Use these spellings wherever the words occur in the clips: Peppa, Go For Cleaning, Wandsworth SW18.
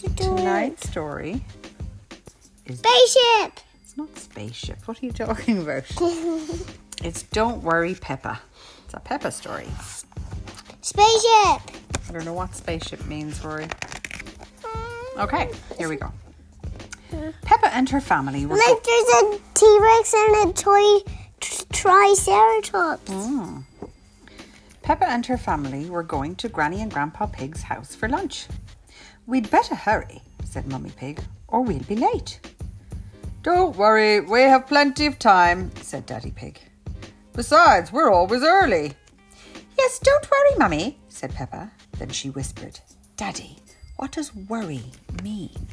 to do Tonight's story is... Spaceship! It's not Spaceship. What are you talking about? It's Don't Worry, Peppa. It's a Peppa story. Spaceship! I don't know what spaceship means, Rory. Okay, here we go. Peppa and her family were... Like there's a T-Rex and a triceratops. Mm. Peppa and her family were going to Granny and Grandpa Pig's house for lunch. "We'd better hurry," said Mummy Pig, "or we'll be late." "Don't worry, we have plenty of time," said Daddy Pig. "Besides, we're always early." "Yes, don't worry, Mummy," said Peppa. Then she whispered, "Daddy, what does worry mean?"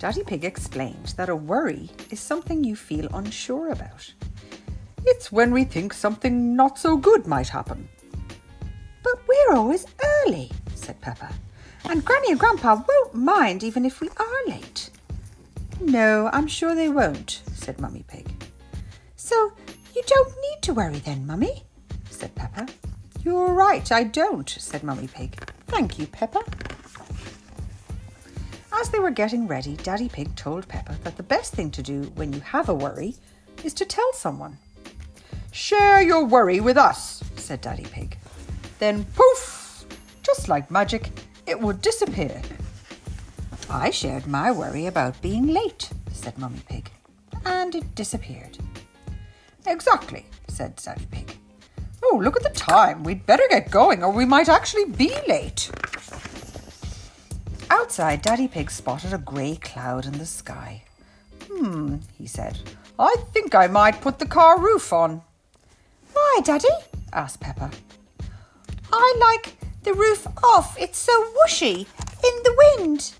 Daddy Pig explained that a worry is something you feel unsure about. "It's when we think something not so good might happen." "But we're always early," said Peppa, "and Granny and Grandpa won't mind even if we are late." "No, I'm sure they won't," said Mummy Pig. "So you don't need to worry then, Mummy," said Peppa. "You're right, I don't," said Mummy Pig. "Thank you, Peppa." As they were getting ready, Daddy Pig told Peppa that the best thing to do when you have a worry is to tell someone. "Share your worry with us," said Daddy Pig. Then poof, just like magic, it would disappear. "I shared my worry about being late," said Mummy Pig, "and it disappeared." "Exactly," said Daddy Pig. "Oh, look at the time. We'd better get going or we might actually be late." Outside, Daddy Pig spotted a grey cloud in the sky. He said, "I think I might put the car roof on." "Why, Daddy?" asked Peppa. "I like the roof off. It's so whooshy in the wind."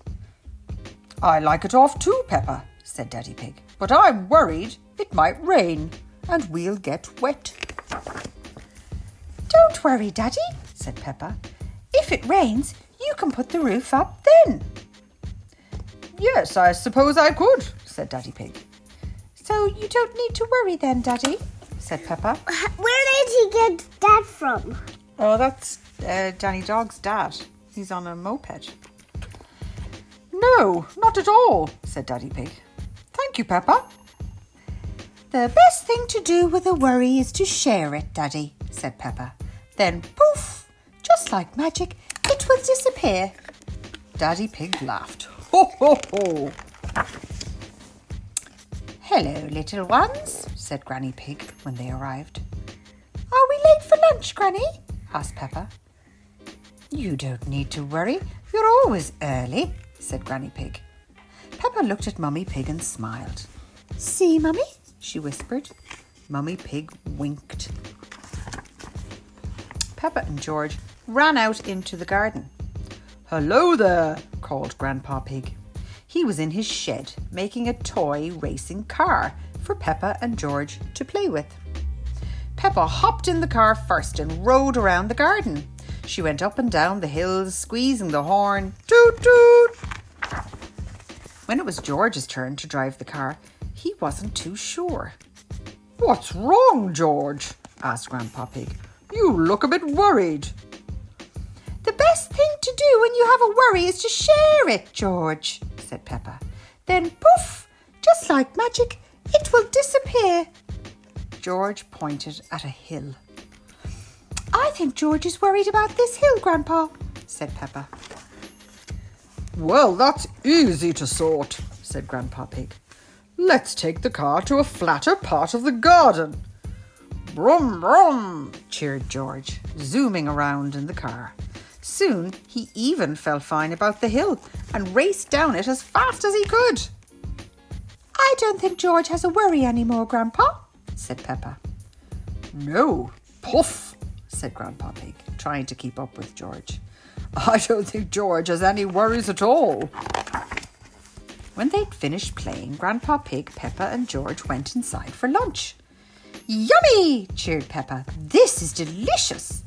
"I like it off too, Peppa," said Daddy Pig, "but I'm worried it might rain and we'll get wet." "Don't worry, Daddy," said Peppa. "If it rains, you can put the roof up then." "Yes, I suppose I could," said Daddy Pig. "So you don't need to worry then, Daddy," said Peppa. Where did he get that from? Oh, that's Danny Dog's dad. He's on a moped. "No, not at all," said Daddy Pig. "Thank you, Peppa." "The best thing to do with a worry is to share it, Daddy," said Peppa. "Then poof, just like magic, it will disappear." Daddy Pig laughed. "Ho, ho, ho!" "Hello, little ones," said Granny Pig when they arrived. "Are we late for lunch, Granny?" asked Peppa. "You don't need to worry. You're always early," said Granny Pig. Peppa looked at Mummy Pig and smiled. "See, Mummy?" she whispered. Mummy Pig winked. Peppa and George ran out into the garden. "Hello there," called Grandpa Pig. He was in his shed making a toy racing car for Peppa and George to play with. Peppa hopped in the car first and rode around the garden. She went up and down the hills, squeezing the horn. Toot, toot! When it was George's turn to drive the car, he wasn't too sure. "What's wrong, George?" asked Grandpa Pig. "You look a bit worried." "The best thing to do when you have a worry is to share it, George," said Peppa. "Then poof, just like magic, it will disappear." George pointed at a hill. "I think George is worried about this hill, Grandpa," said Peppa. "Well, that's easy to sort," said Grandpa Pig. "Let's take the car to a flatter part of the garden." "Brum, brum," cheered George, zooming around in the car. Soon he even felt fine about the hill and raced down it as fast as he could. "I don't think George has a worry anymore, Grandpa," said Peppa. "No, puff," said Grandpa Pig, trying to keep up with George. "I don't think George has any worries at all." When they'd finished playing, Grandpa Pig, Peppa and George went inside for lunch. "Yummy!" cheered Peppa. "This is delicious!"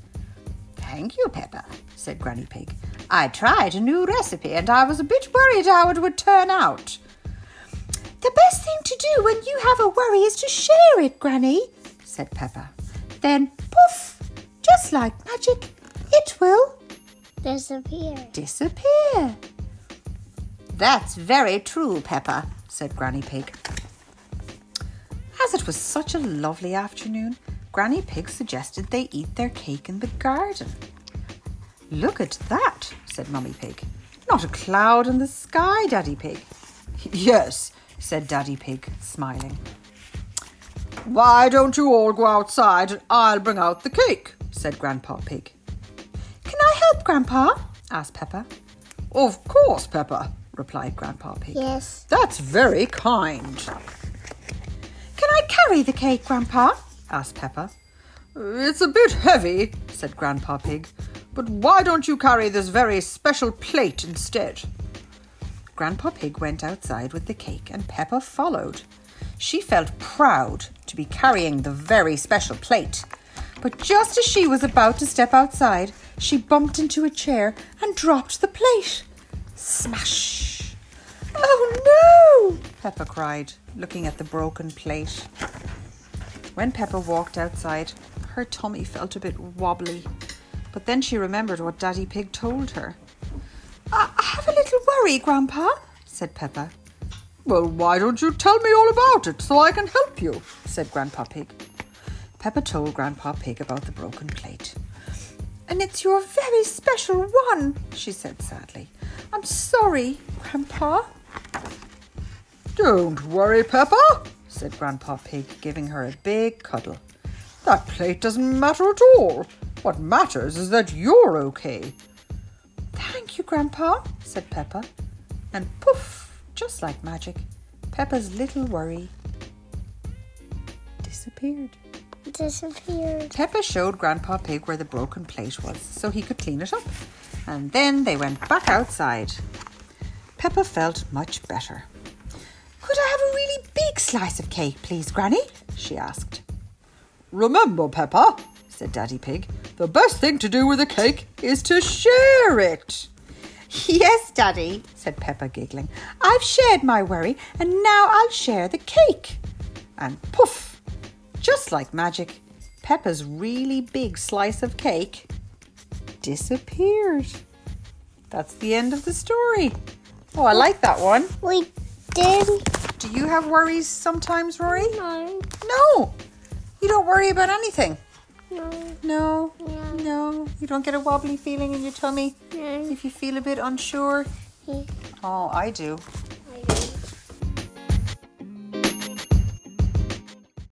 "Thank you, Peppa," said Granny Pig. "I tried a new recipe and I was a bit worried how it would turn out." "The best thing to do when you have a worry is to share it, Granny," said Peppa. "Then poof, just like magic, it will Disappear. That's very true, Peppa, said Granny Pig. As it was such a lovely afternoon, Granny Pig suggested they eat their cake in the garden. Look at that, said Mummy Pig. Not a cloud in the sky, Daddy Pig. Yes, said Daddy Pig, smiling. Why don't you all go outside and I'll bring out the cake, said Grandpa Pig. Can I help, Grandpa? asked Peppa. Of course, Peppa, replied Grandpa Pig. Yes. That's very kind. Can I carry the cake, Grandpa? asked Peppa. It's a bit heavy, said Grandpa Pig. But why don't you carry this very special plate instead? Grandpa Pig went outside with the cake and Peppa followed. She felt proud to be carrying the very special plate. But just as she was about to step outside, she bumped into a chair and dropped the plate. Smash! Oh no! Peppa cried, looking at the broken plate. When Peppa walked outside, her tummy felt a bit wobbly. But then she remembered what Daddy Pig told her. I have a little worry, Grandpa, said Peppa. Well, why don't you tell me all about it so I can help you, said Grandpa Pig. Peppa told Grandpa Pig about the broken plate. And it's your very special one, she said sadly. I'm sorry, Grandpa. Don't worry, Peppa, said Grandpa Pig, giving her a big cuddle. That plate doesn't matter at all. What matters is that you're okay. Thank you, Grandpa, said Peppa. And poof, just like magic, Peppa's little worry disappeared. Peppa showed Grandpa Pig where the broken plate was so he could clean it up. And then they went back outside. Peppa felt much better. Could I have a really big slice of cake, please, Granny? She asked. Remember, Peppa, said Daddy Pig, the best thing to do with a cake is to share it. Yes, Daddy, said Peppa, giggling. I've shared my worry and now I'll share the cake. And poof, just like magic, Peppa's really big slice of cake disappeared. That's the end of the story. Oh, I like that one. We did. Do you have worries sometimes, Rory? No. No? You don't worry about anything? No. Yeah. No. You don't get a wobbly feeling in your tummy? No. If you feel a bit unsure? Yeah. Oh, I do.